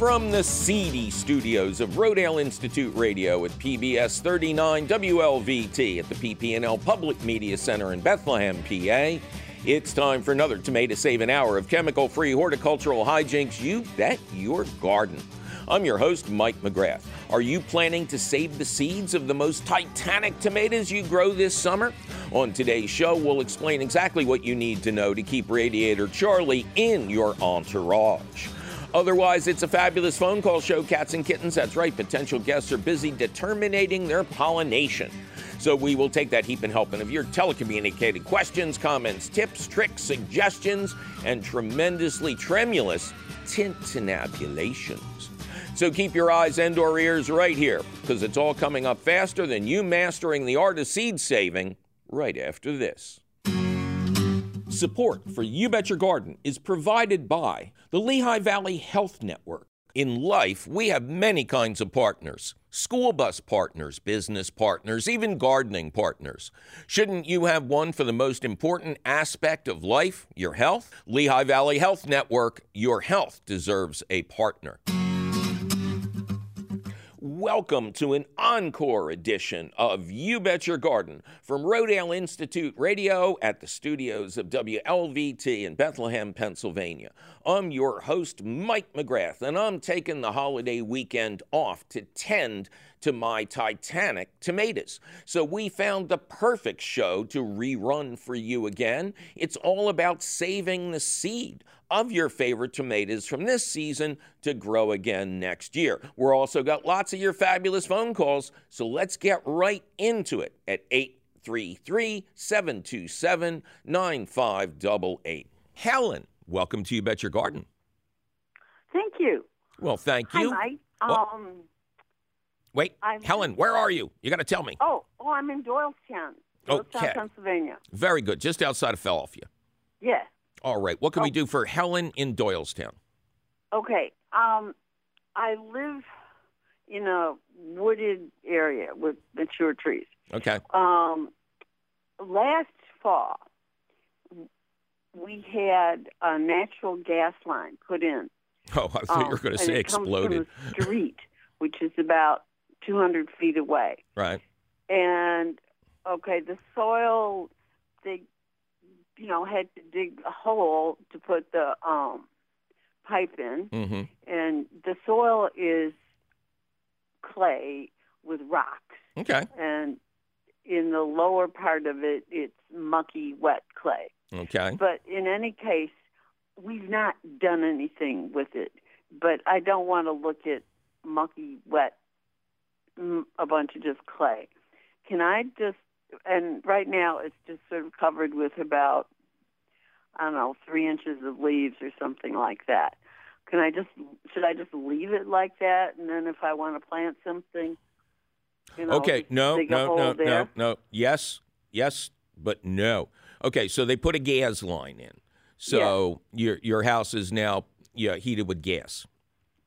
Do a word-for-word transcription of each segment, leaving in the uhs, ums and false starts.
From the seedy studios of Rodale Institute Radio at P B S thirty-nine W L V T at the P P and L Public Media Center in Bethlehem, P A, it's time for another tomato-saving hour of chemical-free horticultural hijinks. You bet your garden. I'm your host, Mike McGrath. Are you planning to save the seeds of the most titanic tomatoes you grow this summer? On today's show, we'll explain exactly what you need to know to keep Radiator Charlie in your entourage. Otherwise, it's a fabulous phone call show, cats and kittens. That's right, potential guests are busy determining their pollination. So we will take that heap and helping of your telecommunicated questions, comments, tips, tricks, suggestions, and tremendously tremulous tintinabulations. So keep your eyes and or ears right here, because it's all coming up faster than you mastering the art of seed saving right after this. Support for You Bet Your Garden is provided by the Lehigh Valley Health Network. In life, we have many kinds of partners. School bus partners, business partners, even gardening partners. Shouldn't you have one for the most important aspect of life, your health? Lehigh Valley Health Network, your health deserves a partner. Welcome to an encore edition of You Bet Your Garden from Rodale Institute Radio at the studios of W L V T in Bethlehem, Pennsylvania. I'm your host, Mike McGrath, and I'm taking the holiday weekend off to tend to my titanic tomatoes. So we found the perfect show to rerun for you again. It's all about saving the seed of your favorite tomatoes from this season to grow again next year. We're also got lots of your fabulous phone calls, so let's get right into it at eight three three, seven two seven, nine five eight eight. Helen, welcome to You Bet Your Garden. Thank you. Well, thank you. Hi, Mike. Well, um... Wait, I'm, Helen, where are you? You got to tell me. Oh, oh, I'm in Doylestown, Doylestown, okay. Pennsylvania. Very good, just outside of Philadelphia. Yes. All right, what can oh. we do for Helen in Doylestown? Okay, um, I live in a wooded area with mature trees. Okay. Um, last fall, we had a natural gas line put in. Oh, I thought um, you were going to say it exploded. Comes from the street, which is about two hundred feet away. Right. And, okay, the soil, they, you know, had to dig a hole to put the um, pipe in. Mm-hmm. And the soil is clay with rocks. Okay. And in the lower part of it, it's mucky, wet clay. Okay. But in any case, we've not done anything with it. But I don't want to look at mucky, wet, a bunch of just clay. Can I just, and right now it's just sort of covered with about, I don't know, three inches of leaves or something like that. Can I just, should I just leave it like that? And then if I want to plant something, you know, okay, no, no, no, there? no, no, yes, yes, but no. Okay, so they put a gas line in. So yes. your your house is now yeah, heated with gas.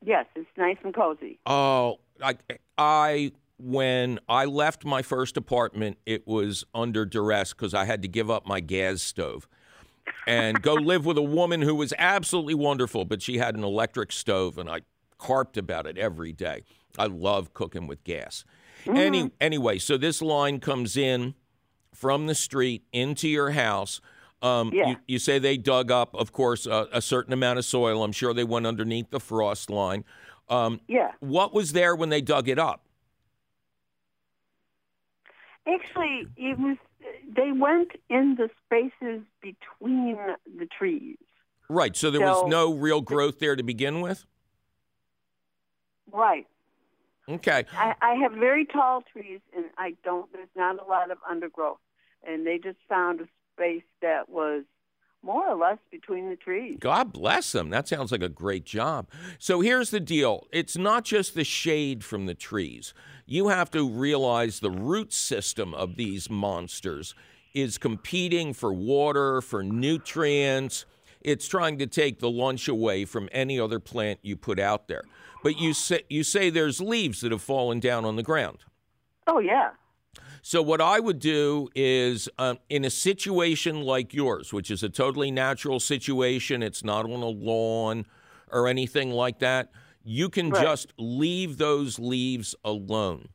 Yes, it's nice and cozy. Oh, I, I when I left my first apartment, it was under duress because I had to give up my gas stove and go live with a woman who was absolutely wonderful, but she had an electric stove, and I carped about it every day. I love cooking with gas. Mm-hmm. Any, anyway, so this line comes in from the street into your house. Um, yeah. you, you say they dug up, of course, uh, a certain amount of soil. I'm sure they went underneath the frost line. Um, yeah. What was there when they dug it up? Actually, it was they went in the spaces between the trees. Right. So there so, was no real growth there to begin with? Right. Okay. I, I have very tall trees, and I don't. There's not a lot of undergrowth, and they just found a space that was more or less between the trees. God bless them. That sounds like a great job. So here's the deal. It's not just the shade from the trees. You have to realize the root system of these monsters is competing for water, for nutrients. It's trying to take the lunch away from any other plant you put out there. But you say, you say there's leaves that have fallen down on the ground. Oh, yeah. So what I would do is, um, in a situation like yours, which is a totally natural situation, it's not on a lawn or anything like that, You can right. just leave those leaves alone.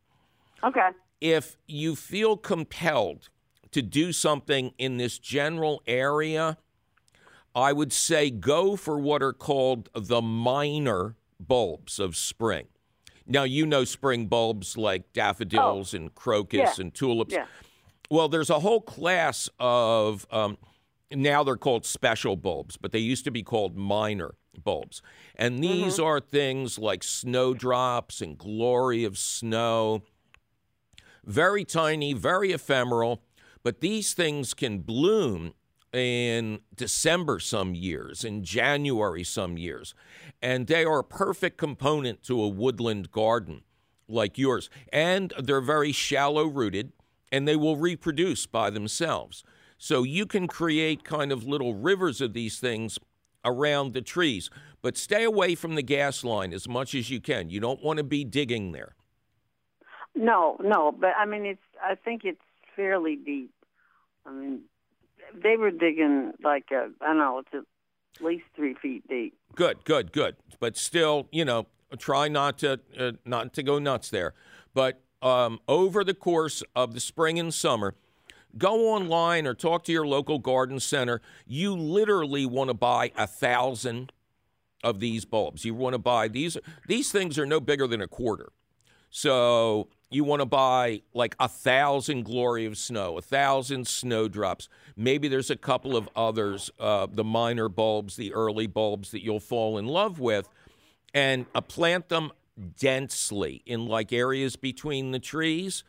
Okay. If you feel compelled to do something in this general area, I would say go for what are called the minor bulbs of spring. Now, you know spring bulbs like daffodils oh. and crocus yeah. and tulips. Yeah. Well, there's a whole class of, um, now they're called special bulbs, but they used to be called minor bulbs. And these mm-hmm. are things like snowdrops and glory of snow. Very tiny, very ephemeral, but these things can bloom in December some years, in January some years, and they are a perfect component to a woodland garden like yours. And they're very shallow-rooted, and they will reproduce by themselves. So you can create kind of little rivers of these things around the trees, but stay away from the gas line as much as you can. You don't want to be digging there. No, no, but I mean, it's. I think it's fairly deep. I mean, they were digging like a, I don't know, it's at least three feet deep. Good, good, good. But still, you know, try not to uh, not to go nuts there. But um, over the course of the spring and summer, go online or talk to your local garden center. You literally want to buy a thousand of these bulbs. You want to buy these. These things are no bigger than a quarter. So you want to buy like a thousand glory of snow, a thousand snowdrops. Maybe there's a couple of others, uh, the minor bulbs, the early bulbs that you'll fall in love with, and uh, plant them densely in like areas between the trees,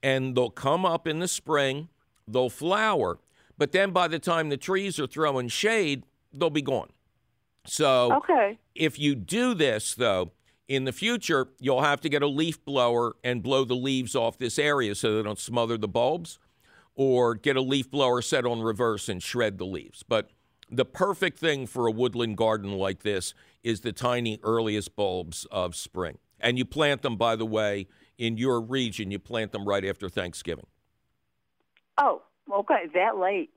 and they'll come up in the spring, they'll flower, but then by the time the trees are throwing shade, they'll be gone. So okay. if you do this, though, in the future, you'll have to get a leaf blower and blow the leaves off this area so they don't smother the bulbs, or get a leaf blower set on reverse and shred the leaves. But the perfect thing for a woodland garden like this is the tiny earliest bulbs of spring. And you plant them, by the way, in your region, you plant them right after Thanksgiving. Oh, okay, that late.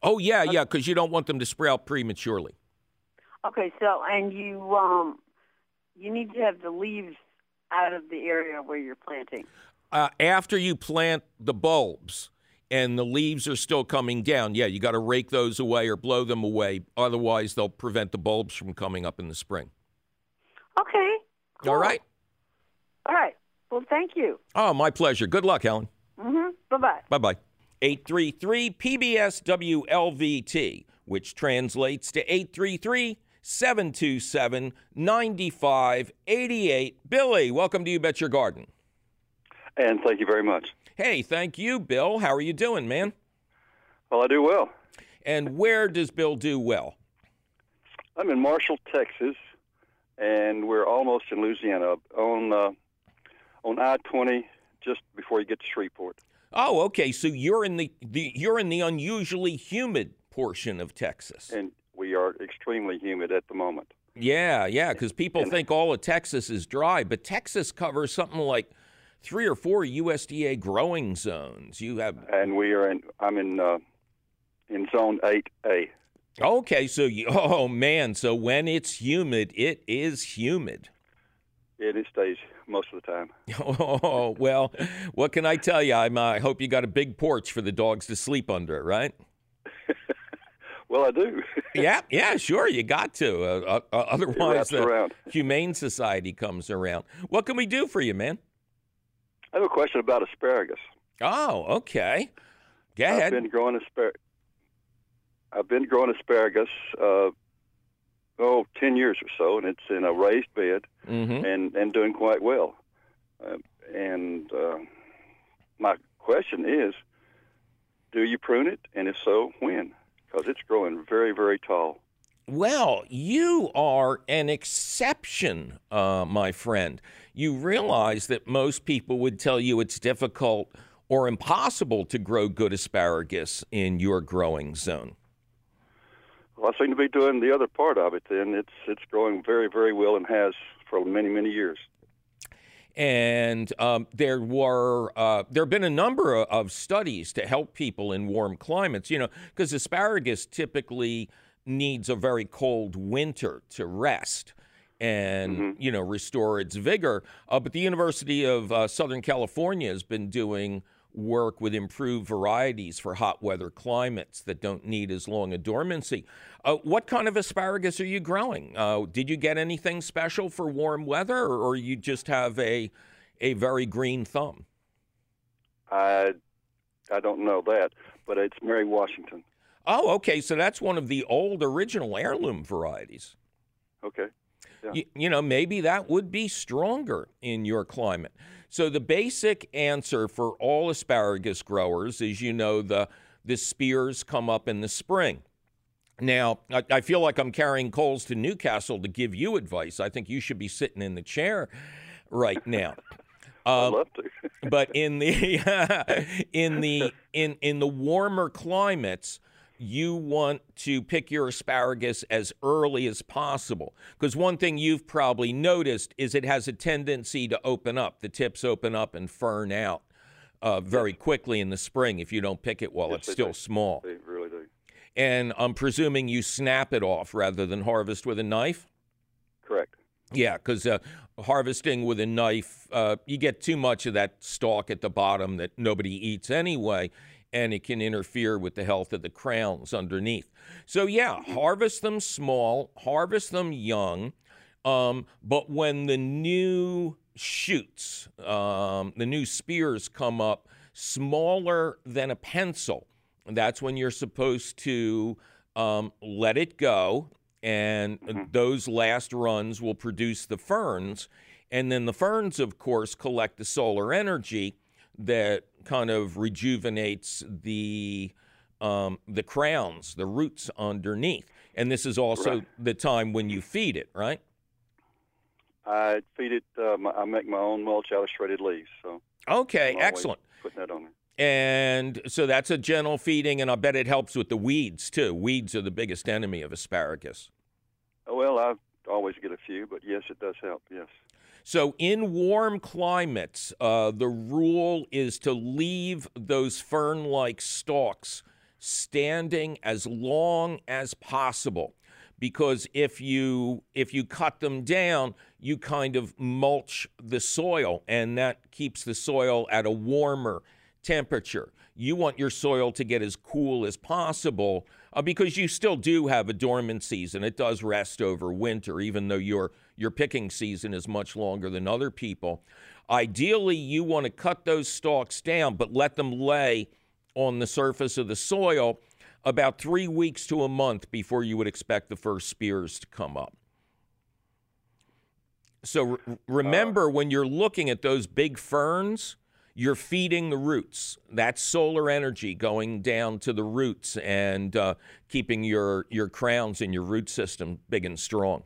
Oh, yeah, yeah, because you don't want them to sprout prematurely. Okay, so, and you... um. You need to have the leaves out of the area where you're planting. Uh, after you plant the bulbs and the leaves are still coming down, yeah, you got to rake those away or blow them away. Otherwise, they'll prevent the bulbs from coming up in the spring. Okay. Cool. All right. All right. Well, thank you. Oh, my pleasure. Good luck, Helen. Mm-hmm. Bye-bye. Bye-bye. eight three three P B S W L V T, which translates to eight three three seven two seven, nine five eight eight. Billy, welcome to You Bet Your Garden. And thank you very much. Hey, thank you, Bill. How are you doing, man? Well, I do well. And where does Bill do well? I'm in Marshall, Texas, and we're almost in Louisiana, on uh, on I twenty, just before you get to Shreveport. Oh, okay. So you're in the, the you're in the unusually humid portion of Texas. And we are extremely humid at the moment. Yeah, yeah, because people and think all of Texas is dry, but Texas covers something like three or four U S D A growing zones. You have, and we are in. I'm in uh, in zone eight A. Okay, so you, oh man, so when it's humid, it is humid. It it stays most of the time. Oh well, what can I tell you? I'm, uh, I hope you got a big porch for the dogs to sleep under, right? Well, I do. yeah, yeah, sure. You got to. Uh, uh, otherwise, the around. Humane Society comes around. What can we do for you, man? I have a question about asparagus. Oh, okay. Go ahead. I've been growing, aspar- I've been growing asparagus, uh, oh, ten years or so, and it's in a raised bed mm-hmm. and, and doing quite well. Uh, and uh, my question is, do you prune it? And if so, when? Because it's growing very, very tall. Well, you are an exception, uh, my friend. You realize that most people would tell you it's difficult or impossible to grow good asparagus in your growing zone. Well, I seem to be doing the other part of it, then. It's, it's growing very, very well and has for many, many years. And um, there were uh, there have been a number of studies to help people in warm climates, you know, because asparagus typically needs a very cold winter to rest. and, mm-hmm. you know, restore its vigor. Uh, but the University of uh, Southern California has been doing work with improved varieties for hot weather climates that don't need as long a dormancy. Uh, what kind of asparagus are you growing? Uh, did you get anything special for warm weather, or, or you just have a a very green thumb? I, I don't know that, but it's Mary Washington. Oh, okay, so that's one of the old original heirloom varieties. Okay. Yeah. You, you know, maybe that would be stronger in your climate. So the basic answer for all asparagus growers is, you know, the, the spears come up in the spring. Now, I, I feel like I'm carrying coals to Newcastle to give you advice. I think you should be sitting in the chair right now. Um, I'd love to. But in the, in, the, in, in the warmer climates, you want to pick your asparagus as early as possible, because one thing you've probably noticed is it has a tendency to open up. The tips open up and fern out uh, very quickly in the spring if you don't pick it while yes, it's still do. small. They really do. And I'm presuming you snap it off rather than harvest with a knife? Correct. Yeah, because uh, harvesting with a knife, uh, you get too much of that stalk at the bottom that nobody eats anyway, and it can interfere with the health of the crowns underneath. So, yeah, harvest them small, harvest them young, um, but when the new shoots, um, the new spears come up smaller than a pencil, that's when you're supposed to um, let it go, and those last runs will produce the ferns, and then the ferns, of course, collect the solar energy that kind of rejuvenates the um, the crowns, the roots underneath. And this is also right. the time when you feed it, right? I feed it. Uh, my, I make my own mulch out of shredded leaves. So okay, excellent. Putting that on there. And so that's a gentle feeding, and I bet it helps with the weeds too. Weeds are the biggest enemy of asparagus. Oh, well, I always get a few, but yes, it does help. Yes. So in warm climates, uh, the rule is to leave those fern-like stalks standing as long as possible, because if you if you cut them down, you kind of mulch the soil, and that keeps the soil at a warmer temperature. You want your soil to get as cool as possible uh, because you still do have a dormant season. It does rest over winter, even though you're your picking season is much longer than other people. Ideally, you want to cut those stalks down, but let them lay on the surface of the soil about three weeks to a month before you would expect the first spears to come up. So re- remember, uh, when you're looking at those big ferns, you're feeding the roots. That's solar energy going down to the roots and uh, keeping your, your crowns and your root system big and strong.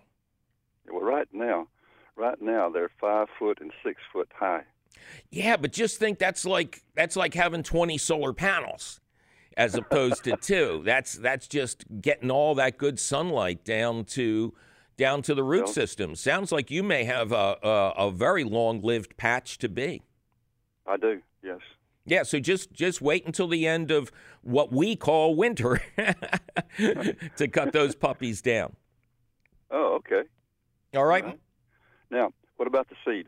Well, right now, right now they're five foot and six foot high. Yeah, but just think that's like that's like having twenty solar panels, as opposed to two. That's that's just getting all that good sunlight down to down to the root well, system. Sounds like you may have a, a a very long-lived patch to be. I do, yes. Yeah, so just just wait until the end of what we call winter to cut those puppies down. Oh, okay. All right. All right. Now, what about the seed?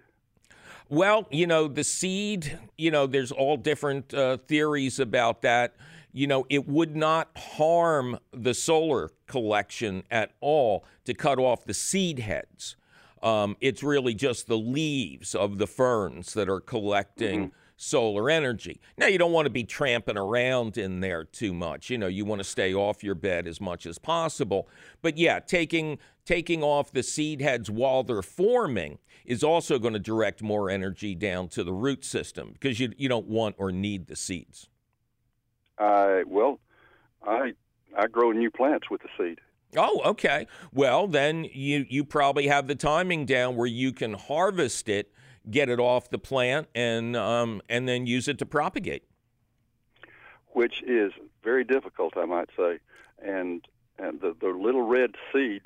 Well, you know, the seed, you know, there's all different uh, theories about that. You know, it would not harm the solar collection at all to cut off the seed heads. Um, it's really just the leaves of the ferns that are collecting mm-hmm. solar energy. Now, you don't want to be tramping around in there too much. You know, you want to stay off your bed as much as possible. But, yeah, taking... Taking off the seed heads while they're forming is also going to direct more energy down to the root system, because you you don't want or need the seeds. Uh, well, I I grow new plants with the seed. Oh, okay. Well, then you, you probably have the timing down where you can harvest it, get it off the plant, and um, and then use it to propagate. Which is very difficult, I might say. And, and the, the little red seed...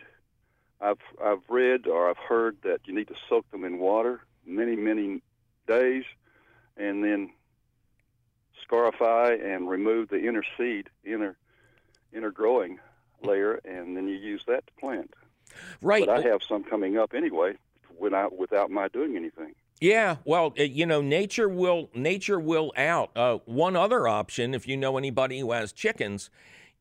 I've I've read or I've heard that you need to soak them in water many, many days and then scarify and remove the inner seed, inner, inner growing layer, and then you use that to plant. Right. But I have some coming up anyway without, without my doing anything. Yeah, well, you know, nature will nature will out. Uh, one other option, if you know anybody who has chickens,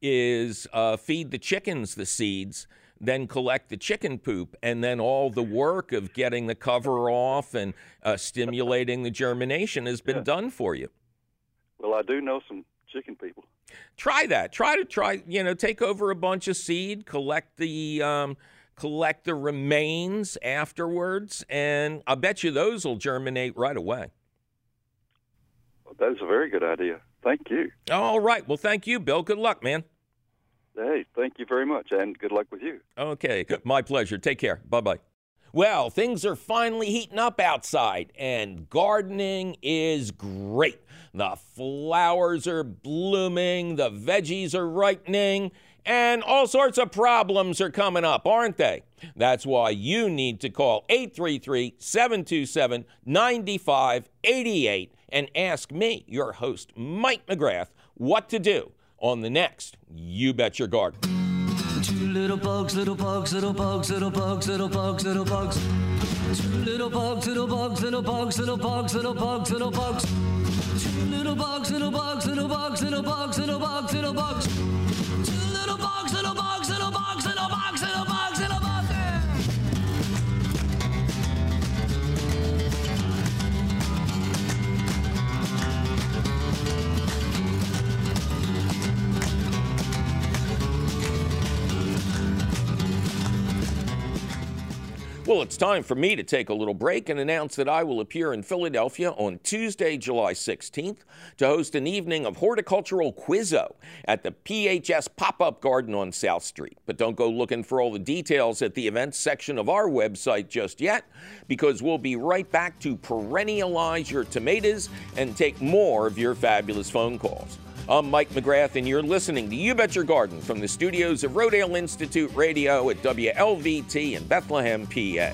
is uh, feed the chickens the seeds, then collect the chicken poop, and then all the work of getting the cover off and uh, stimulating the germination has been yeah. done for you. Well, I do know some chicken people. Try that. Try to try, you know, take over a bunch of seed, collect the um, collect the remains afterwards, and I bet you those will germinate right away. Well, that is a very good idea. Thank you. All right. Well, thank you, Bill. Good luck, man. Hey, thank you very much, and good luck with you. Okay. My pleasure. Take care. Bye-bye. Well, things are finally heating up outside, and gardening is great. The flowers are blooming, the veggies are ripening, and all sorts of problems are coming up, aren't they? That's why you need to call eight three three, seven two seven, nine five eight eight and ask me, your host, Mike McGrath, what to do on the next You Bet Your Garden. Two little bugs, little bugs, little bugs, little bugs, little bugs, little bugs. Two little bugs, little bugs, little bugs, little bugs, little bugs, little bugs. Two little bugs, little bugs, little bugs, little bugs, little bugs, little bugs. Two little bugs, little bugs, little bugs, little bugs, little bugs, little bugs. Well, it's time for me to take a little break and announce that I will appear in Philadelphia on Tuesday, July sixteenth to host an evening of horticultural quizzo at the P H S Pop-Up Garden on South Street. But don't go looking for all the details at the events section of our website just yet, because we'll be right back to perennialize your tomatoes and take more of your fabulous phone calls. I'm Mike McGrath, and you're listening to You Bet Your Garden from the studios of Rodale Institute Radio at W L V T in Bethlehem, P A.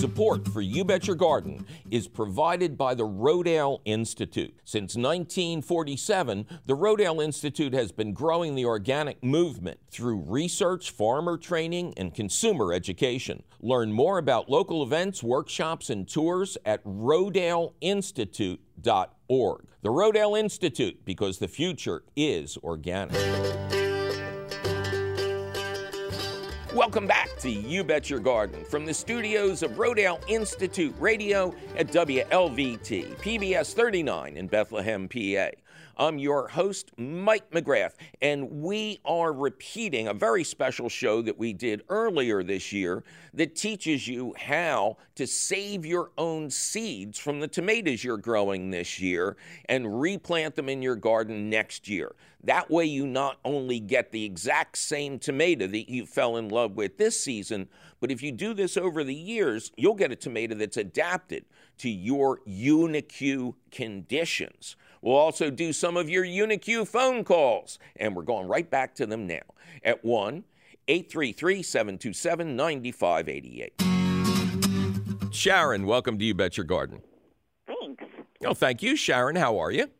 Support for You Bet Your Garden is provided by the Rodale Institute. Since nineteen forty-seven, the Rodale Institute has been growing the organic movement through research, farmer training, and consumer education. Learn more about local events, workshops, and tours at rodale institute dot org. The Rodale Institute, because the future is organic. Welcome back to You Bet Your Garden from the studios of Rodale Institute Radio at W L V T, P B S thirty-nine in Bethlehem, P A. I'm your host, Mike McGrath, and we are repeating a very special show that we did earlier this year that teaches you how to save your own seeds from the tomatoes you're growing this year and replant them in your garden next year. That way you not only get the exact same tomato that you fell in love with this season, but if you do this over the years, you'll get a tomato that's adapted to your unique conditions. We'll also do some of your unique phone calls, and we're going right back to them now at one eight three three, seven two seven, nine five eight eight. Sharon, welcome to You Bet Your Garden. Thanks. Oh, thank you, Sharon. How are you?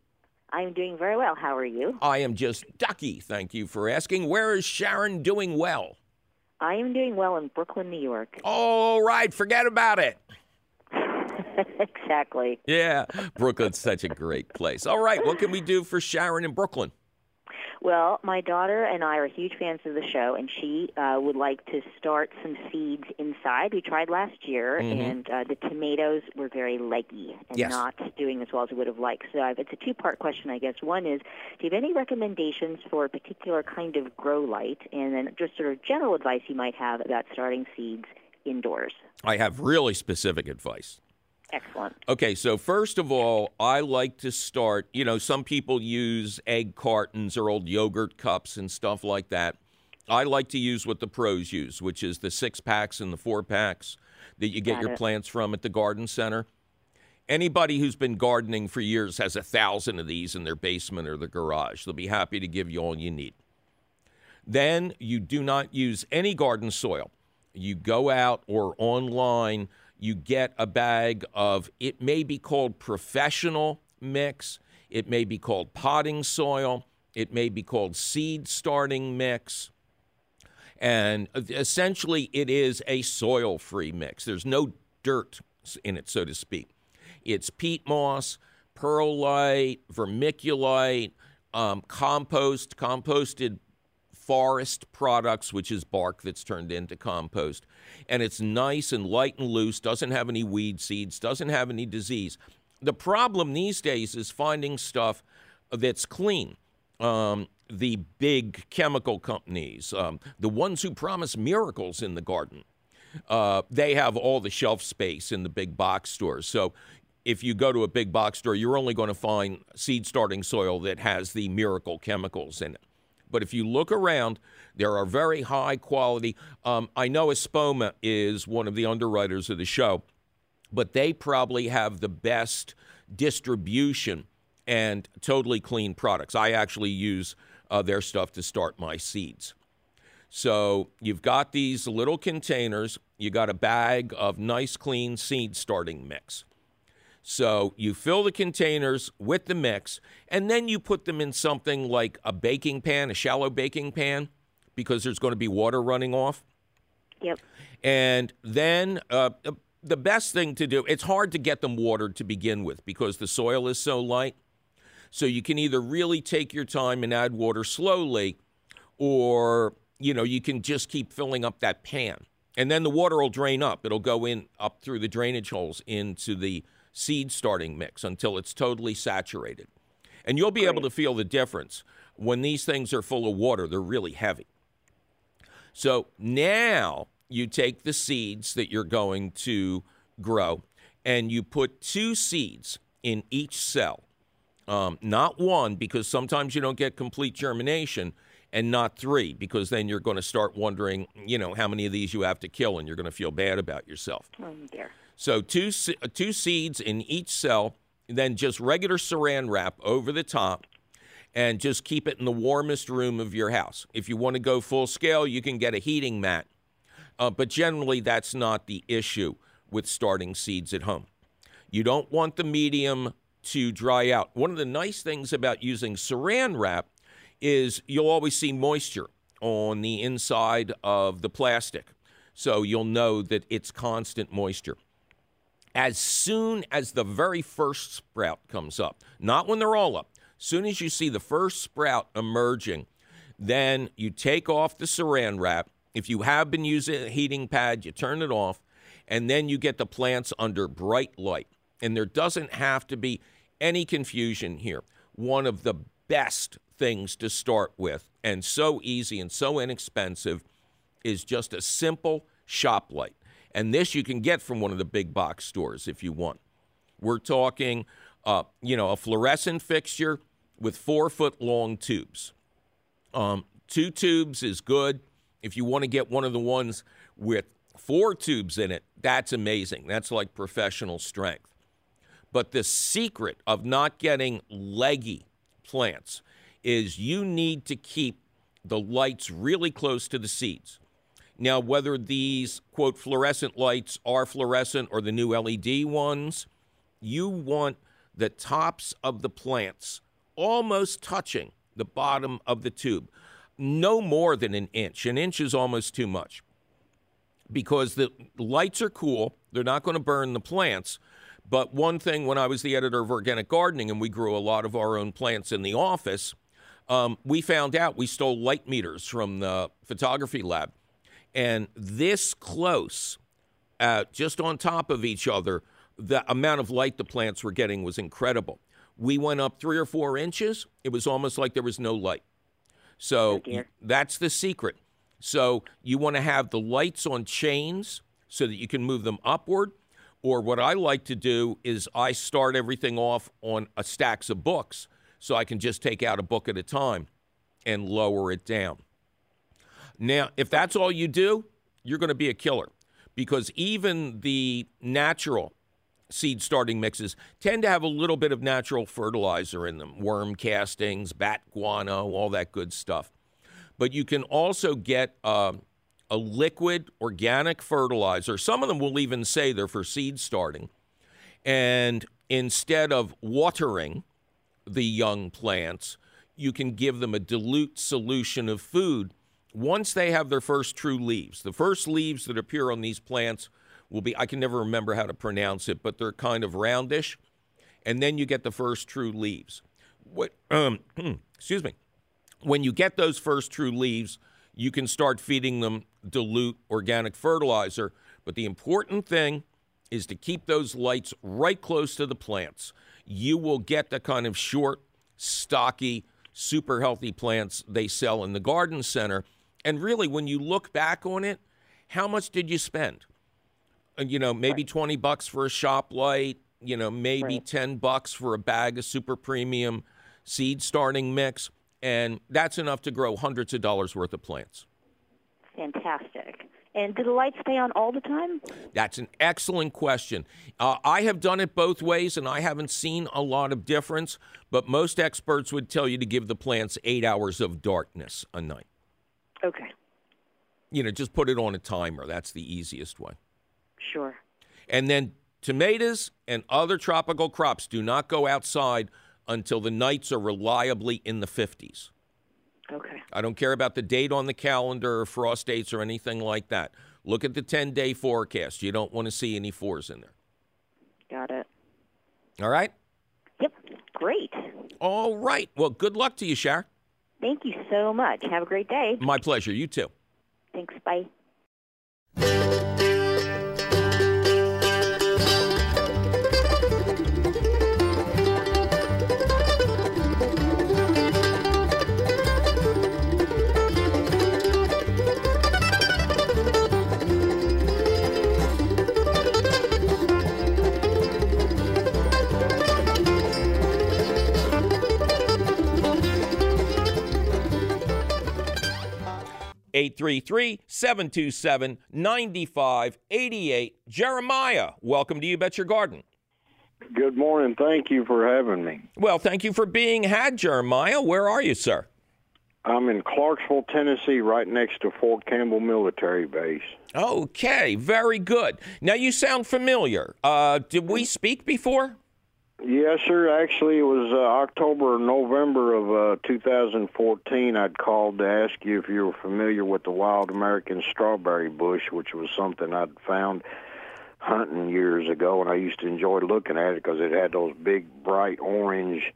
I'm doing very well. How are you? I am just ducky. Thank you for asking. Where is Sharon doing well? I am doing well in Brooklyn, New York. All right. Forget about it. Exactly. Yeah. Brooklyn's such a great place. All right. What can we do for Sharon in Brooklyn? Well, my daughter and I are huge fans of the show, and she uh, would like to start some seeds inside. We tried last year, mm-hmm. and uh, the tomatoes were very leggy and yes. not doing as well as we would have liked. So I've, it's a two-part question, I guess. One is, do you have any recommendations for a particular kind of grow light, and then just sort of general advice you might have about starting seeds indoors? I have really specific advice. Excellent. Okay, so first of all, I like to start, you know, some people use egg cartons or old yogurt cups and stuff like that. I like to use what the pros use, which is the six packs and the four packs that you get Got your it. plants from at the garden center. Anybody who's been gardening for years has a thousand of these in their basement or the garage. They'll be happy to give you all you need. Then you do not use any garden soil. You go out or online, you get a bag of, it may be called professional mix, it may be called potting soil, it may be called seed starting mix, and essentially it is a soil-free mix. There's no dirt in it, so to speak. It's peat moss, perlite, vermiculite, um, compost, composted forest products, which is bark that's turned into compost. And it's nice and light and loose, doesn't have any weed seeds, doesn't have any disease. The problem these days is finding stuff that's clean. Um, the big chemical companies, um, the ones who promise miracles in the garden, uh, they have all the shelf space in the big box stores. So if you go to a big box store, you're only going to find seed starting soil that has the miracle chemicals in it. But if you look around, there are very high quality. Um, I know Espoma is one of the underwriters of the show, but they probably have the best distribution and totally clean products. I actually use uh, their stuff to start my seeds. So you've got these little containers. You got a bag of nice, clean seed starting mix. So you fill the containers with the mix, and then you put them in something like a baking pan, a shallow baking pan, because there's going to be water running off. Yep. And then uh, the best thing to do, it's hard to get them watered to begin with because the soil is so light. So you can either really take your time and add water slowly, or, you know, you can just keep filling up that pan. And then the water will drain up. It'll go in up through the drainage holes into the seed starting mix until it's totally saturated. And you'll be Great. able to feel the difference. When these things are full of water, they're really heavy. So now you take the seeds that you're going to grow and you put two seeds in each cell. Um, not one, because sometimes you don't get complete germination, and not three, because then you're going to start wondering, you know, how many of these you have to kill, and you're going to feel bad about yourself. Oh, dear. So two two seeds in each cell, then just regular saran wrap over the top, and just keep it in the warmest room of your house. If you want to go full scale, you can get a heating mat. Uh, but generally, that's not the issue with starting seeds at home. You don't want the medium to dry out. One of the nice things about using saran wrap is you'll always see moisture on the inside of the plastic. So you'll know that it's constant moisture. As soon as the very first sprout comes up, not when they're all up, as soon as you see the first sprout emerging, then you take off the saran wrap. If you have been using a heating pad, you turn it off, and then you get the plants under bright light. And there doesn't have to be any confusion here. One of the best things to start with, and so easy and so inexpensive, is just a simple shop light. And this you can get from one of the big box stores if you want. We're talking, uh, you know, a fluorescent fixture with four-foot-long tubes. Um, two tubes is good. If you want to get one of the ones with four tubes in it, that's amazing. That's like professional strength. But the secret of not getting leggy plants is you need to keep the lights really close to the seeds. Now, whether these, quote, fluorescent lights are fluorescent or the new L E D ones, you want the tops of the plants almost touching the bottom of the tube. No more than an inch. An inch is almost too much because the lights are cool. They're not going to burn the plants. But one thing, when I was the editor of Organic Gardening and we grew a lot of our own plants in the office, um, we found out we stole light meters from the photography lab. And this close, uh, just on top of each other, the amount of light the plants were getting was incredible. We went up three or four inches. It was almost like there was no light. So oh, that's the secret. So you want to have the lights on chains so that you can move them upward, or what I like to do is I start everything off on a stacks of books so I can just take out a book at a time and lower it down. Now, if that's all you do, you're going to be a killer, because even the natural seed starting mixes tend to have a little bit of natural fertilizer in them, worm castings, bat guano, all that good stuff. But you can also get uh, a liquid organic fertilizer. Some of them will even say they're for seed starting. And instead of watering the young plants, you can give them a dilute solution of food once they have their first true leaves. The first leaves that appear on these plants will be, I can never remember how to pronounce it, but they're kind of roundish. And then you get the first true leaves. What, um, excuse me. When you get those first true leaves, you can start feeding them dilute organic fertilizer. But the important thing is to keep those lights right close to the plants. You will get the kind of short, stocky, super healthy plants they sell in the garden center. And really, when you look back on it, how much did you spend? You know, maybe right. twenty bucks for a shop light, you know, maybe right. ten bucks for a bag of super premium seed starting mix. And that's enough to grow hundreds of dollars worth of plants. Fantastic. And do the lights stay on all the time? That's an excellent question. Uh, I have done it both ways, and I haven't seen a lot of difference. But most experts would tell you to give the plants eight hours of darkness a night. Okay. You know, just put it on a timer. That's the easiest way. Sure. And then tomatoes and other tropical crops do not go outside until the nights are reliably in the fifties. Okay. I don't care about the date on the calendar or frost dates or anything like that. Look at the ten-day forecast. You don't want to see any fours in there. Got it. All right? Yep. Great. All right. Well, good luck to you, Sharon. Thank you so much. Have a great day. My pleasure. You too. Thanks. Bye. eight three three, seven two seven, nine five eight eight. Jeremiah, welcome to You Bet Your Garden. Good morning. Thank you for having me. Well, thank you for being had, Jeremiah. Where are you, sir? I'm in Clarksville, Tennessee, right next to Fort Campbell Military Base. Okay, very good. Now, you sound familiar. Uh, did we speak before? Yes, sir. Actually, it was uh, October or November of uh, two thousand fourteen. I'd called to ask you if you were familiar with the Wild American Strawberry Bush, which was something I'd found hunting years ago, and I used to enjoy looking at it because it had those big, bright orange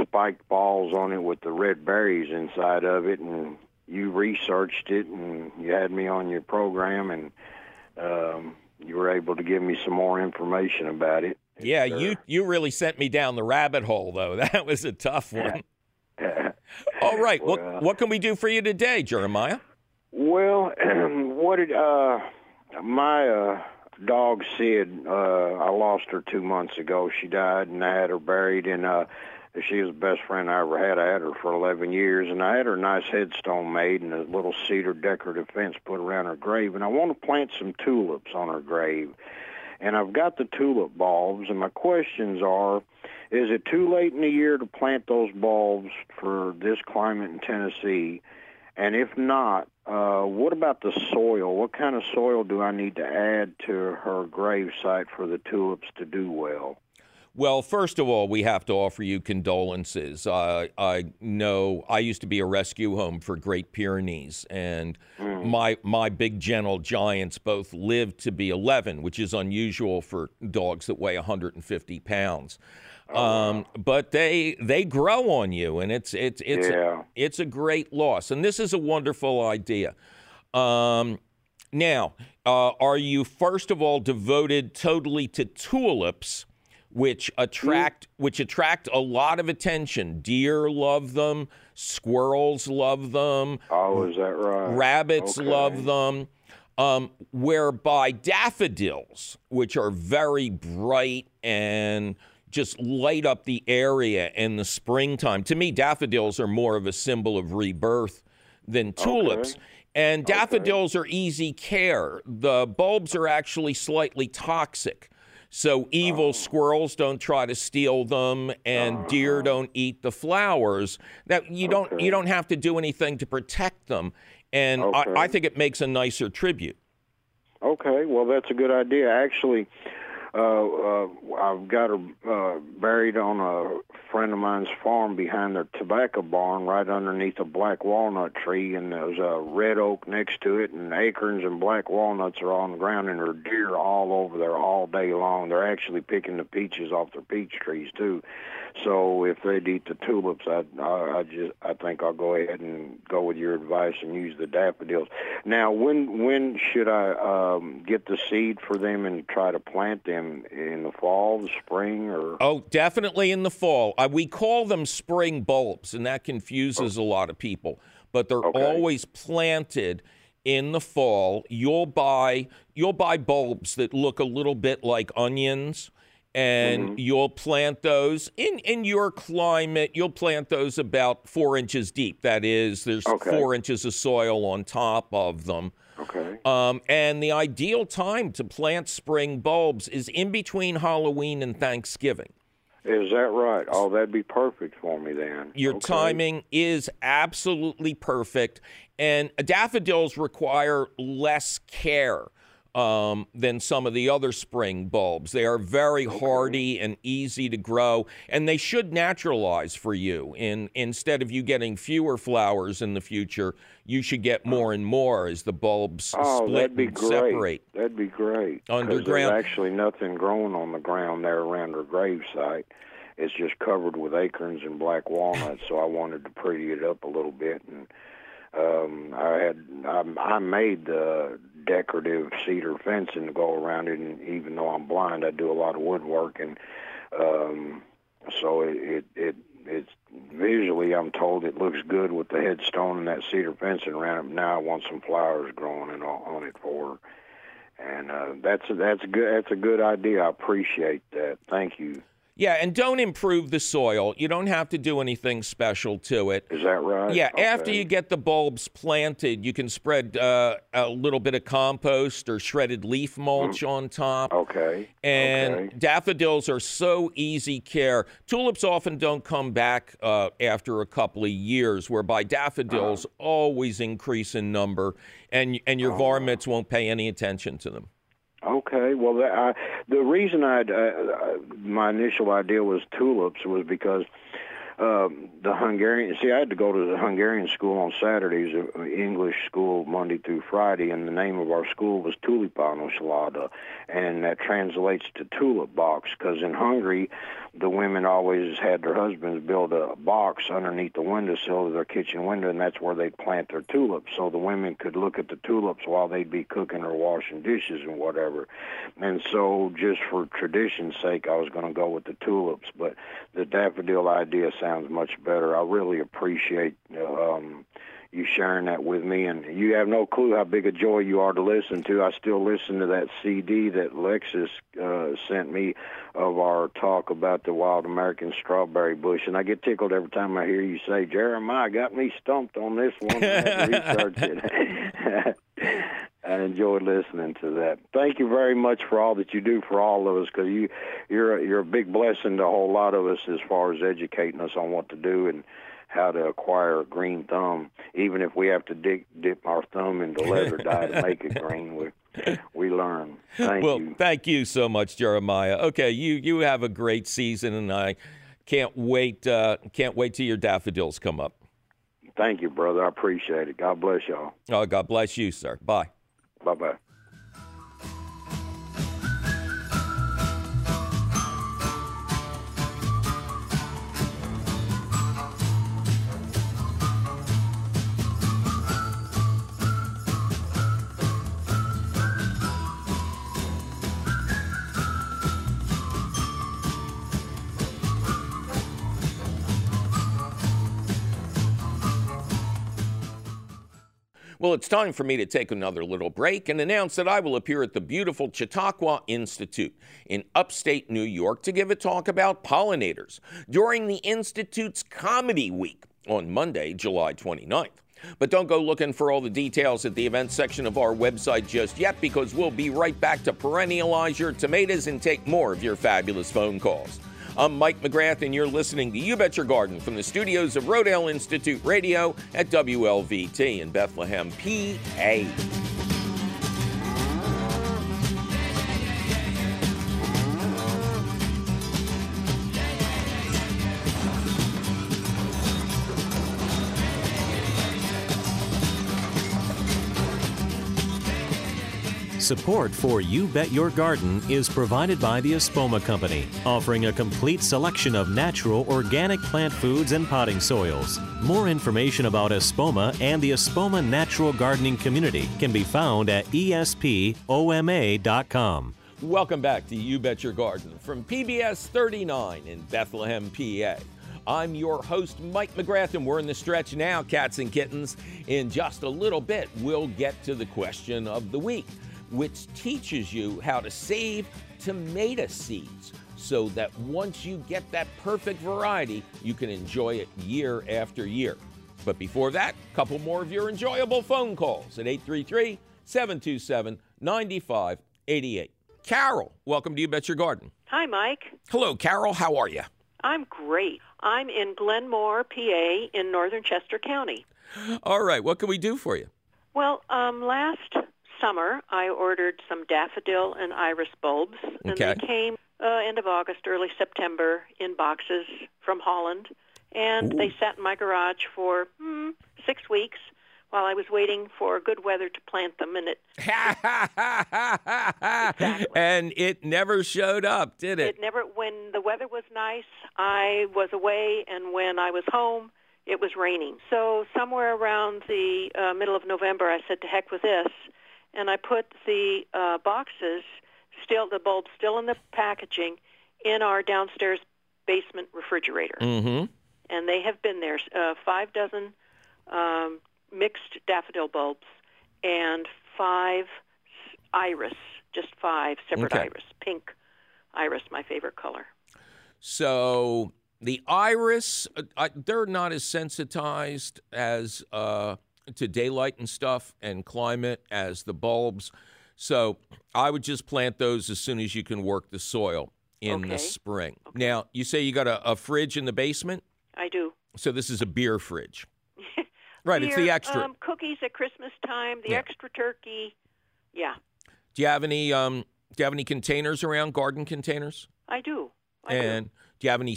spiked balls on it with the red berries inside of it, and you researched it, and you had me on your program, and um, you were able to give me some more information about it. Yeah, you, you really sent me down the rabbit hole, though. That was a tough one. All right. Well, what, what can we do for you today, Jeremiah? Well, what did uh, my uh, dog, Sid, uh, I lost her two months ago. She died, and I had her buried, and uh, she was the best friend I ever had. I had her for eleven years, and I had her nice headstone made and a little cedar decorative fence put around her grave, and I want to plant some tulips on her grave. And I've got the tulip bulbs, and my questions are, is it too late in the year to plant those bulbs for this climate in Tennessee? And if not, uh, what about the soil? What kind of soil do I need to add to her gravesite for the tulips to do well? Well, first of all, we have to offer you condolences. Uh, I know I used to be a rescue home for Great Pyrenees, and mm. my my big gentle giants both lived to be eleven, which is unusual for dogs that weigh one hundred fifty pounds. Oh, um, wow. But they they grow on you, and it's it's it's yeah. a, it's a great loss. And this is a wonderful idea. Um, now, uh, are you first of all devoted totally to tulips? Which attract which attract a lot of attention. Deer love them. Squirrels love them. Oh, is that right? Rabbits okay. love them. um, whereby daffodils, which are very bright and just light up the area in the springtime. To me, daffodils are more of a symbol of rebirth than tulips. Okay. And daffodils okay. are easy care. The bulbs are actually slightly toxic. So evil oh. squirrels don't try to steal them, and oh. deer don't eat the flowers. That you okay. don't you don't have to do anything to protect them. And okay. I, I think it makes a nicer tribute. Okay, well, that's a good idea. Actually, uh, uh, I've got her uh, buried on a friend of mine's farm behind their tobacco barn, right underneath a black walnut tree, and there's a red oak next to it, and acorns and black walnuts are on the ground, and there are deer all over there all day long. They're actually picking the peaches off their peach trees too. So if they'd eat the tulips, I, I, I just I think I'll go ahead and go with your advice and use the daffodils. Now, when when should I um, get the seed for them and try to plant them? In the fall, the spring, or oh, definitely in the fall. Uh, we call them spring bulbs, and that confuses a lot of people, but they're okay. always planted in the fall. You'll buy you'll buy bulbs that look a little bit like onions, and mm-hmm. you'll plant those in in your climate. You'll plant those about four inches deep. That is, there's okay. four inches of soil on top of them. Okay. Um, and the ideal time to plant spring bulbs is in between Halloween and Thanksgiving. Is that right? Oh, that'd be perfect for me then. Your okay. timing is absolutely perfect. And daffodils require less care um, than some of the other spring bulbs. They are very okay. hardy and easy to grow, and they should naturalize for you. In, instead of you getting fewer flowers in the future, you should get more and more as the bulbs oh, split that'd be and great. separate. That'd be great. Underground. There's actually nothing growing on the ground there around her gravesite. It's just covered with acorns and black walnuts, so I wanted to pretty it up a little bit. And um, I had I, I made the decorative cedar fencing to go around it, and even though I'm blind, I do a lot of woodwork, and um, so it it. it It's visually, I'm told, it looks good with the headstone and that cedar fencing around it. Now I want some flowers growing and all on it for her. And uh, that's a, that's a good that's a good idea. I appreciate that. Thank you. Yeah, and don't improve the soil. You don't have to do anything special to it. Is that right? Yeah, okay. After you get the bulbs planted, you can spread uh, a little bit of compost or shredded leaf mulch mm. on top. Okay. And okay. daffodils are so easy care. Tulips often don't come back uh, after a couple of years, whereby daffodils uh-huh. always increase in number, and, and your uh-huh. varmints won't pay any attention to them. Okay, well, that, I, the reason I uh, my initial idea was tulips was because um, the Hungarian. See, I had to go to the Hungarian school on Saturdays, English school Monday through Friday, and the name of our school was Tulipanoslada, and that translates to tulip box. Because in Hungary, the women always had their husbands build a box underneath the windowsill of their kitchen window, and that's where they'd plant their tulips. So the women could look at the tulips while they'd be cooking or washing dishes and whatever. And so just for tradition's sake, I was going to go with the tulips, but the daffodil idea sounds much better. I really appreciate um, you sharing that with me, and you have no clue how big a joy you are to listen to. I still listen to that C D that Lexus uh, sent me of our talk about the wild American strawberry bush, and I get tickled every time I hear you say, Jeremiah got me stumped on this one. I had to research it. I enjoyed listening to that. Thank you very much for all that you do for all of us, because you, you're, you're a big blessing to a whole lot of us as far as educating us on what to do and how to acquire a green thumb, even if we have to dig, dip our thumb into leather dye to make it green. We, we learn. Thank well, you. Well, thank you so much, Jeremiah. Okay, you you have a great season, and I can't wait, uh, can't wait till your daffodils come up. Thank you, brother. I appreciate it. God bless y'all. Oh, God bless you, sir. Bye. Bye-bye. Well, it's time for me to take another little break and announce that I will appear at the beautiful Chautauqua Institute in upstate New York to give a talk about pollinators during the Institute's Comedy Week on Monday, July twenty-ninth. But don't go looking for all the details at the events section of our website just yet, because we'll be right back to perennialize your tomatoes and take more of your fabulous phone calls. I'm Mike McGrath, and you're listening to You Bet Your Garden from the studios of Rodale Institute Radio at W L V T in Bethlehem, P A. Support for You Bet Your Garden is provided by the Espoma Company, offering a complete selection of natural organic plant foods and potting soils. More information about Espoma and the Espoma Natural Gardening Community can be found at espoma dot com. Welcome back to You Bet Your Garden from P B S thirty-nine in Bethlehem, P A. I'm your host, Mike McGrath, and we're in the stretch now, cats and kittens. In just a little bit, we'll get to the question of the week, which teaches you how to save tomato seeds so that once you get that perfect variety, you can enjoy it year after year. But before that, a couple more of your enjoyable phone calls at eight three three, seven two seven, nine five eight eight. Carol, welcome to You Bet Your Garden. Hi, Mike. Hello, Carol. How are you? I'm great. I'm in Glenmore, P A, in northern Chester County. All right. What can we do for you? Well, um, last... summer, I ordered some daffodil and iris bulbs, and okay. they came uh, end of August, early September, in boxes from Holland, and Ooh. they sat in my garage for hmm, six weeks while I was waiting for good weather to plant them, and it... exactly. And it never showed up, did it? It never... When the weather was nice, I was away, and when I was home, it was raining. So somewhere around the uh, middle of November, I said, to heck with this. And I put the uh, boxes, still the bulbs still in the packaging, in our downstairs basement refrigerator. Mm-hmm. And they have been there, uh, five dozen um, mixed daffodil bulbs and five iris, just five separate okay. iris, pink iris, my favorite color. So the iris, uh, I, they're not as sensitized as... Uh... to daylight and stuff and climate as the bulbs. So I would just plant those as soon as you can work the soil in okay. the spring. Okay. Now, you say you got a, a fridge in the basement? I do. So this is a beer fridge. Right, beer, it's the extra. Um, cookies at Christmas time, the yeah. extra turkey, yeah. Do you have any um, Do you have any containers around, garden containers? I do. I and do. do you have any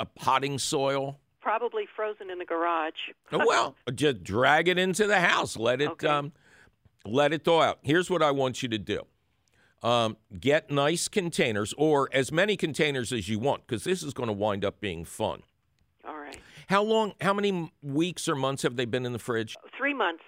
uh, potting soil? Probably frozen in the garage. Well, just drag it into the house. Let it okay. um, let it thaw out. Here's what I want you to do. Um, get nice containers, or as many containers as you want, because this is going to wind up being fun. All right. How long, how many weeks or months have they been in the fridge? Three months.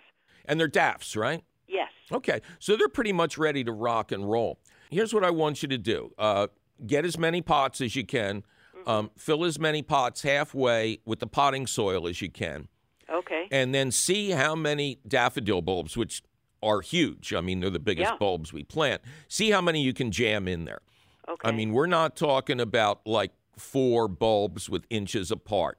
And they're daffs, right? Yes. Okay. So they're pretty much ready to rock and roll. Here's what I want you to do. Uh, get as many pots as you can. Um, fill as many pots halfway with the potting soil as you can. Okay. And then see how many daffodil bulbs, which are huge. I mean, they're the biggest yeah. bulbs we plant. See how many you can jam in there. Okay. I mean, we're not talking about like four bulbs with inches apart.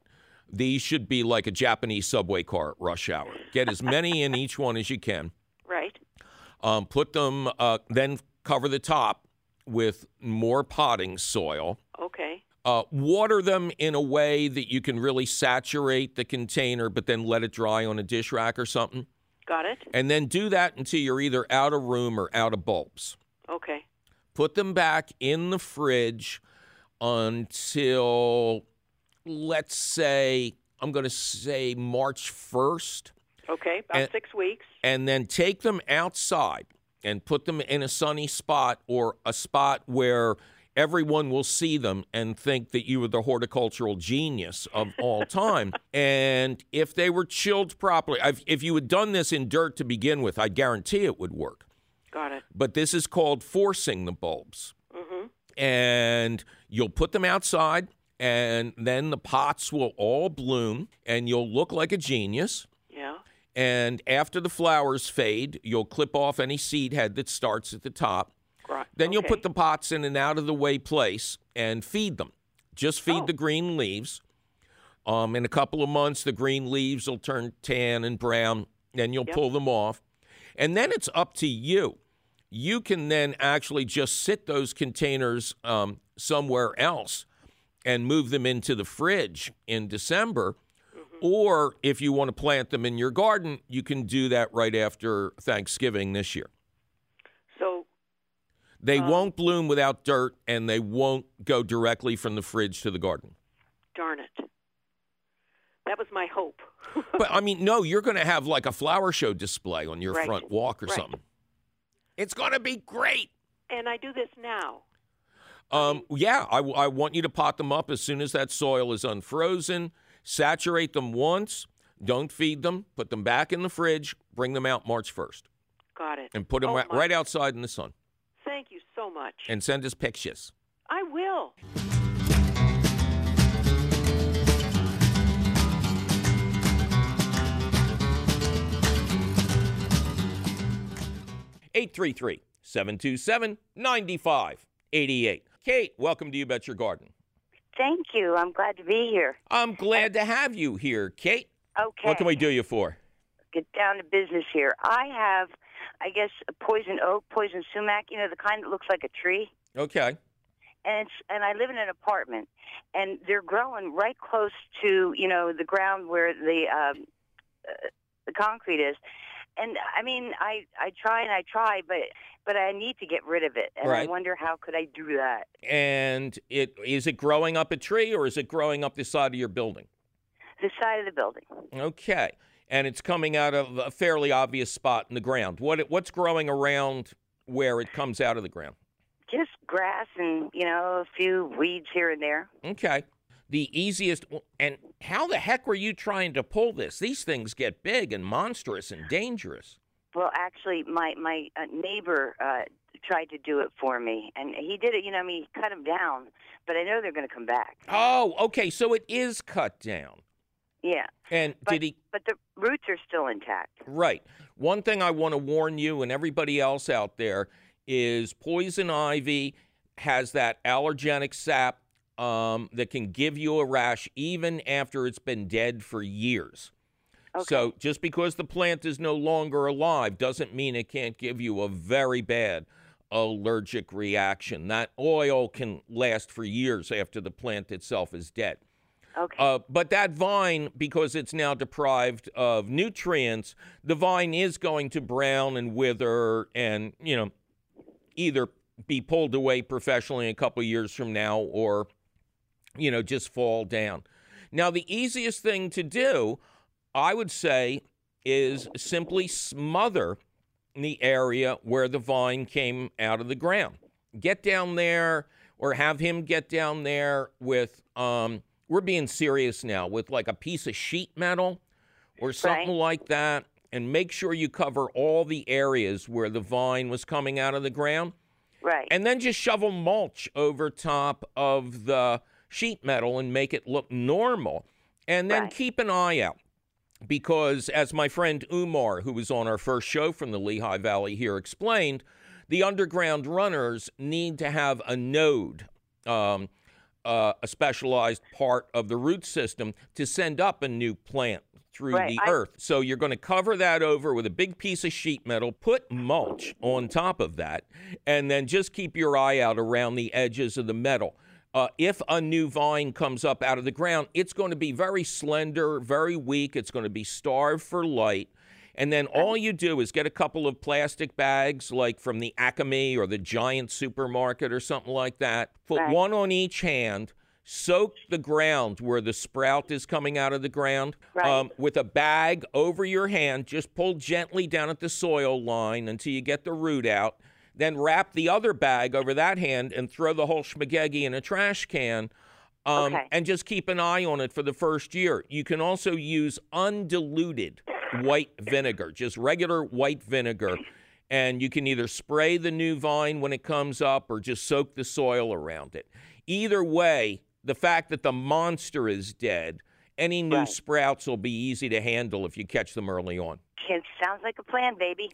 These should be like a Japanese subway car at rush hour. Get as many in each one as you can. Right. Um, put them, uh, then cover the top with more potting soil. Okay. Uh, water them in a way that you can really saturate the container, but then let it dry on a dish rack or something. Got it. And then do that until you're either out of room or out of bulbs. Okay. Put them back in the fridge until, let's say, I'm going to say March first. Okay, about and, six weeks. And then take them outside and put them in a sunny spot or a spot where everyone will see them and think that you are the horticultural genius of all time. And if they were chilled properly, I've, if you had done this in dirt to begin with, I guarantee it would work. Got it. But this is called forcing the bulbs. Mm-hmm. And you'll put them outside, and then the pots will all bloom, and you'll look like a genius. Yeah. And after the flowers fade, you'll clip off any seed head that starts at the top. Right. Then okay. you'll put the pots in an out-of-the-way place and feed them. Just feed oh. the green leaves. Um, in a couple of months, the green leaves will turn tan and brown. Then you'll yep. pull them off. And then it's up to you. You can then actually just sit those containers um, somewhere else and move them into the fridge in December. Or if you want to plant them in your garden, you can do that right after Thanksgiving this year. So they um, won't bloom without dirt, and they won't go directly from the fridge to the garden. Darn it. That was my hope. But, I mean, no, you're going to have like a flower show display on your right. front walk or right. something. It's going to be great. And I do this now. Um, yeah, I, I want you to pot them up as soon as that soil is unfrozen. Saturate them once, don't feed them, put them back in the fridge, bring them out March first. Got it. And put them oh right, right outside in the sun. Thank you so much. And send us pictures. I will. eight three three, seven two seven, nine five eight eight. Kate, welcome to You Bet Your Garden. Thank you. I'm glad to be here. I'm glad to have you here, Kate. Okay. What can we do you for? Get down to business here. I have, I guess, a poison oak, poison sumac, you know, the kind that looks like a tree. Okay. And it's, and I live in an apartment, and they're growing right close to, you know, the ground where the um, uh, the concrete is. And, I mean, I, I try and I try, but but I need to get rid of it. And right. I wonder how could I do that. And it is it growing up a tree or is it growing up the side of your building? The side of the building. Okay. And it's coming out of a fairly obvious spot in the ground. What What's growing around where it comes out of the ground? Just grass and, you know, a few weeds here and there. Okay. The easiest, and how the heck were you trying to pull this? These things get big and monstrous and dangerous. Well, actually, my, my neighbor uh, tried to do it for me, and he did it, you know, I mean, he cut them down, but I know they're going to come back. Oh, okay, so it is cut down. Yeah. And but, did he? But the roots are still intact. Right. One thing I want to warn you and everybody else out there is poison ivy has that allergenic sap Um, that can give you a rash even after it's been dead for years. Okay. So just because the plant is no longer alive doesn't mean it can't give you a very bad allergic reaction. That oil can last for years after the plant itself is dead. Okay. Uh, but that vine, because it's now deprived of nutrients, the vine is going to brown and wither and, you know, either be pulled away professionally a couple years from now or you know, just fall down. Now, the easiest thing to do, I would say, is simply smother the area where the vine came out of the ground. Get down there or have him get down there with, um, we're being serious now, with like a piece of sheet metal or something right. like that, and make sure you cover all the areas where the vine was coming out of the ground. Right. And then just shovel mulch over top of the sheet metal and make it look normal. And then right. keep an eye out because, as my friend Umar, who was on our first show from the Lehigh Valley here, explained, the underground runners need to have a node, um, uh, a specialized part of the root system to send up a new plant through right. the I- earth. So you're going to cover that over with a big piece of sheet metal, put mulch on top of that, and then just keep your eye out around the edges of the metal. Uh, if a new vine comes up out of the ground, it's going to be very slender, very weak. It's going to be starved for light. And then all you do is get a couple of plastic bags, like from the Acme or the Giant supermarket or something like that. Put right. one on each hand. Soak the ground where the sprout is coming out of the ground right. um, with a bag over your hand. Just pull gently down at the soil line until you get the root out. Then wrap the other bag over that hand and throw the whole schmageggy in a trash can um, okay. and just keep an eye on it for the first year. You can also use undiluted white vinegar, just regular white vinegar, and you can either spray the new vine when it comes up or just soak the soil around it. Either way, the fact that the monster is dead Any new right. sprouts will be easy to handle if you catch them early on. It sounds like a plan, baby.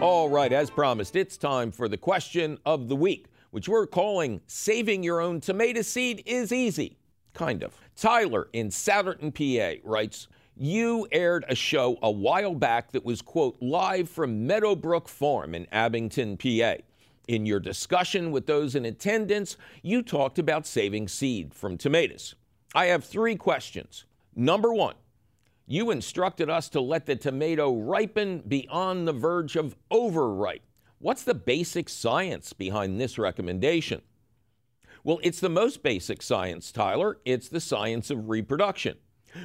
All right, as promised, it's time for the question of the week, which we're calling Saving Your Own Tomato Seed is Easy. Kind of. Tyler in Satterton, P A writes, you aired a show a while back that was, quote, live from Meadowbrook Farm in Abington, P A. In your discussion with those in attendance, you talked about saving seed from tomatoes. I have three questions. Number one, you instructed us to let the tomato ripen beyond the verge of overripe. What's the basic science behind this recommendation? Well, it's the most basic science, Tyler. It's the science of reproduction.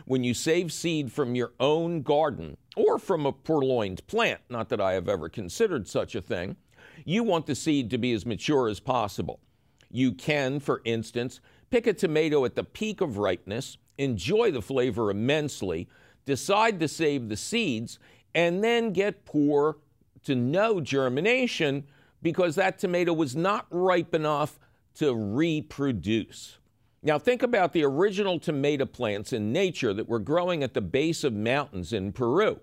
When you save seed from your own garden or from a purloined plant, not that I have ever considered such a thing, you want the seed to be as mature as possible. You can, for instance, pick a tomato at the peak of ripeness, enjoy the flavor immensely, decide to save the seeds, and then get poor to no germination because that tomato was not ripe enough to reproduce. Now think about the original tomato plants in nature that were growing at the base of mountains in Peru.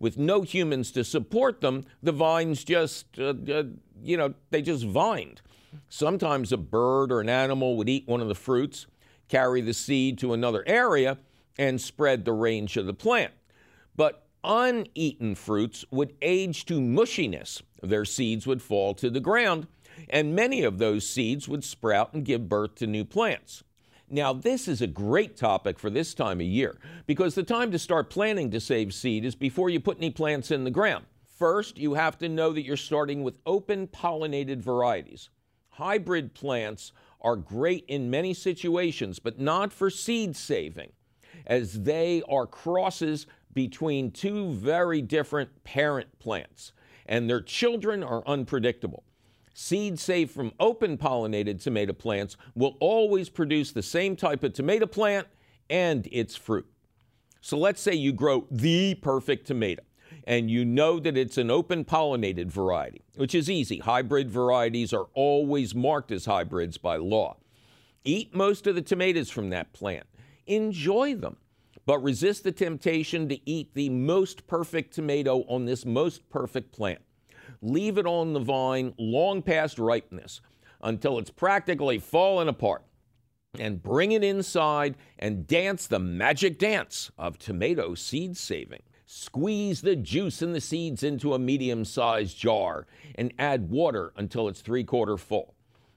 With no humans to support them, the vines just, uh, uh, you know, they just vined. Sometimes a bird or an animal would eat one of the fruits, carry the seed to another area, and spread the range of the plant. But uneaten fruits would age to mushiness. Their seeds would fall to the ground, and many of those seeds would sprout and give birth to new plants. Now, this is a great topic for this time of year because the time to start planning to save seed is before you put any plants in the ground. First, you have to know that you're starting with open pollinated varieties. Hybrid plants are great in many situations, but not for seed saving, as they are crosses between two very different parent plants, and their children are unpredictable. Seed saved from open pollinated tomato plants will always produce the same type of tomato plant and its fruit. So let's say you grow the perfect tomato and you know that it's an open pollinated variety, which is easy. Hybrid varieties are always marked as hybrids by law. Eat most of the tomatoes from that plant. Enjoy them, but resist the temptation to eat the most perfect tomato on this most perfect plant. Leave it on the vine long past ripeness until it's practically fallen apart, and bring it inside and dance the magic dance of tomato seed saving. Squeeze the juice and the seeds into a medium-sized jar and add water until it's three-quarter full.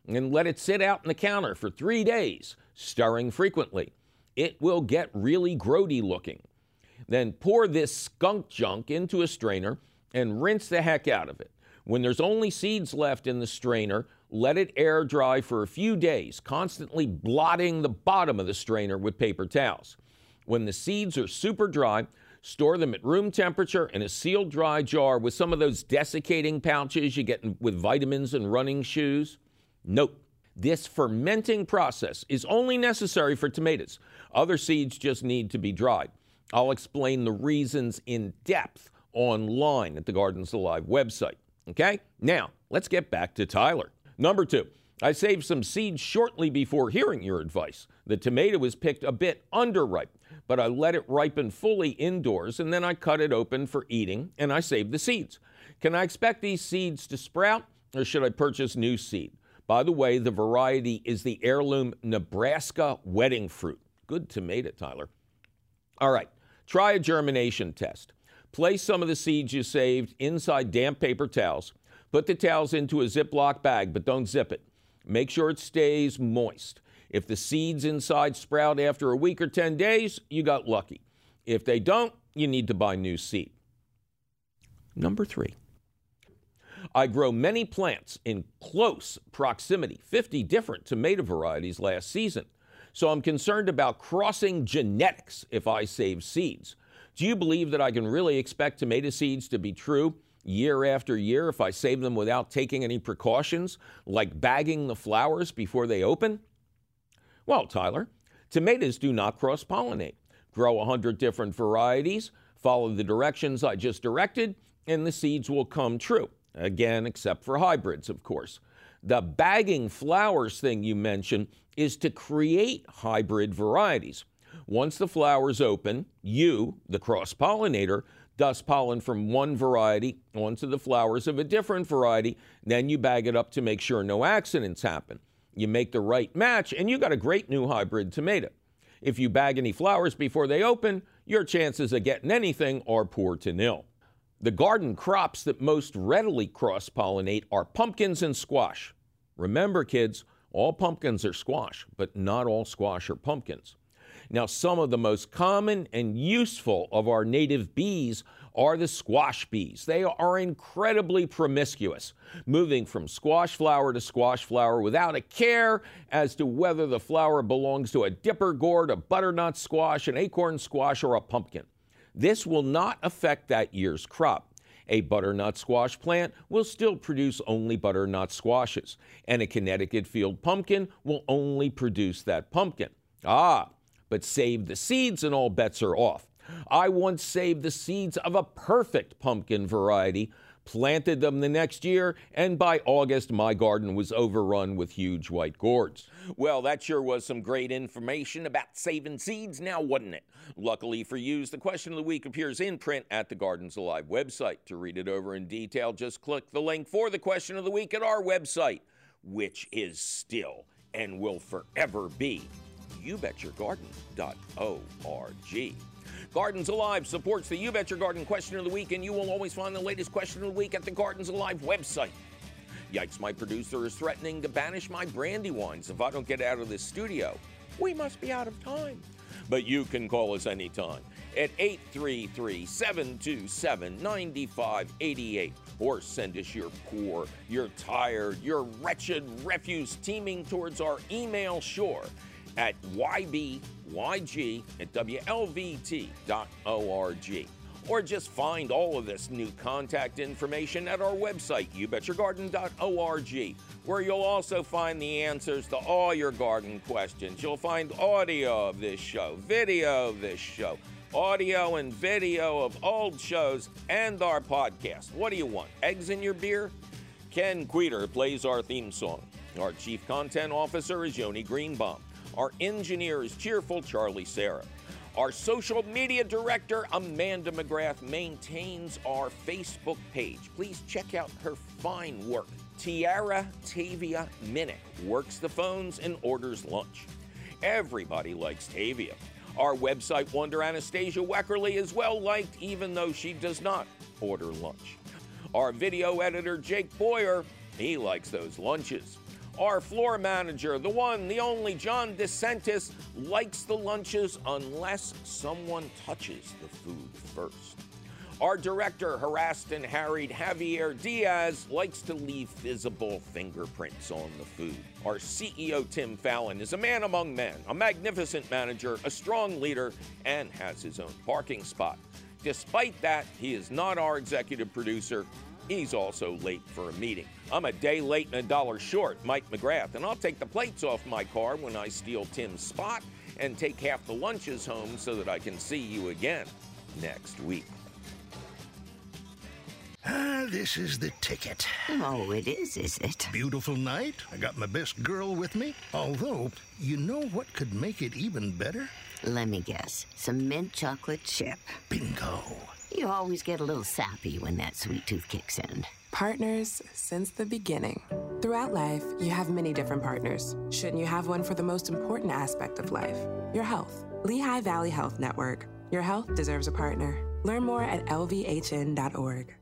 And let it sit out on the counter for three days, stirring frequently. It will get really grody looking. Then pour this skunk junk into a strainer and rinse the heck out of it. When there's only seeds left in the strainer, let it air dry for a few days, constantly blotting the bottom of the strainer with paper towels. When the seeds are super dry, store them at room temperature in a sealed dry jar with some of those desiccating pouches you get with vitamins and running shoes. Note, this fermenting process is only necessary for tomatoes. Other seeds just need to be dried. I'll explain the reasons in depth online at the Gardens Alive website. Okay, now let's get back to Tyler. Number two, I saved some seeds shortly before hearing your advice. The tomato was picked a bit underripe, but I let it ripen fully indoors and then I cut it open for eating and I saved the seeds. Can I expect these seeds to sprout or should I purchase new seed? By the way, the variety is the heirloom Nebraska wedding fruit. Good tomato, Tyler. All right, try a germination test. Place some of the seeds you saved inside damp paper towels. Put the towels into a Ziploc bag, but don't zip it. Make sure it stays moist. If the seeds inside sprout after a week or ten days, you got lucky. If they don't, you need to buy new seed. Number three, I grow many plants in close proximity, fifty different tomato varieties last season. So I'm concerned about crossing genetics if I save seeds. Do you believe that I can really expect tomato seeds to be true year after year if I save them without taking any precautions, like bagging the flowers before they open? Well, Tyler, tomatoes do not cross-pollinate. Grow one hundred different varieties, follow the directions I just directed, and the seeds will come true. Again, except for hybrids, of course. The bagging flowers thing you mentioned is to create hybrid varieties. Once the flowers open, you, the cross-pollinator, dust pollen from one variety onto the flowers of a different variety, then you bag it up to make sure no accidents happen. You make the right match, and you got a great new hybrid tomato. If you bag any flowers before they open, your chances of getting anything are poor to nil. The garden crops that most readily cross-pollinate are pumpkins and squash. Remember, kids, all pumpkins are squash, but not all squash are pumpkins. Now, some of the most common and useful of our native bees are the squash bees. They are incredibly promiscuous, moving from squash flower to squash flower without a care as to whether the flower belongs to a dipper gourd, a butternut squash, an acorn squash, or a pumpkin. This will not affect that year's crop. A butternut squash plant will still produce only butternut squashes, and a Connecticut field pumpkin will only produce that pumpkin. Ah, but save the seeds and all bets are off. I once saved the seeds of a perfect pumpkin variety, planted them the next year, and by August, my garden was overrun with huge white gourds. Well, that sure was some great information about saving seeds now, wasn't it? Luckily for you, the question of the week appears in print at the Gardens Alive website. To read it over in detail, just click the link for the question of the week at our website, which is still and will forever be you bet your garden dot org. Gardens Alive supports the You Bet Your Garden question of the week, and you will always find the latest question of the week at the Gardens Alive website. Yikes, my producer is threatening to banish my brandywines if I don't get out of this studio. We must be out of time. But you can call us anytime at eight three three, seven two seven, nine five eight eight or send us your poor, your tired, your wretched refuse teeming towards our email shore at Y B Y G at W L V T dot org. Or just find all of this new contact information at our website, you bet your garden dot org, where you'll also find the answers to all your garden questions. You'll find audio of this show, video of this show, audio and video of old shows, and our podcast. What do you want? Eggs in your beer? Ken Queter plays our theme song. Our chief content officer is Yoni Greenbaum. Our engineer is cheerful Charlie Sarah. Our social media director, Amanda McGrath, maintains our Facebook page. Please check out her fine work. Tiara Tavia Minnick works the phones and orders lunch. Everybody likes Tavia. Our website wonder Anastasia Weckerly is well liked, even though she does not order lunch. Our video editor, Jake Boyer, he likes those lunches. Our floor manager, the one, the only, John DeSantis, likes the lunches unless someone touches the food first. Our director, harassed and harried Javier Diaz, likes to leave visible fingerprints on the food. Our C E O, Tim Fallon, is a man among men, a magnificent manager, a strong leader, and has his own parking spot. Despite that, he is not our executive producer. He's also late for a meeting. I'm a day late and a dollar short, Mike McGrath, and I'll take the plates off my car when I steal Tim's spot and take half the lunches home so that I can see you again next week. Ah, this is the ticket. Oh, it is, is it? Beautiful night. I got my best girl with me. Although, you know what could make it even better? Let me guess. Some mint chocolate chip. Bingo. You always get a little sappy when that sweet tooth kicks in. Partners since the beginning. Throughout life, you have many different partners. Shouldn't you have one for the most important aspect of life? Your health. Lehigh Valley Health Network. Your health deserves a partner. Learn more at L V H N dot org.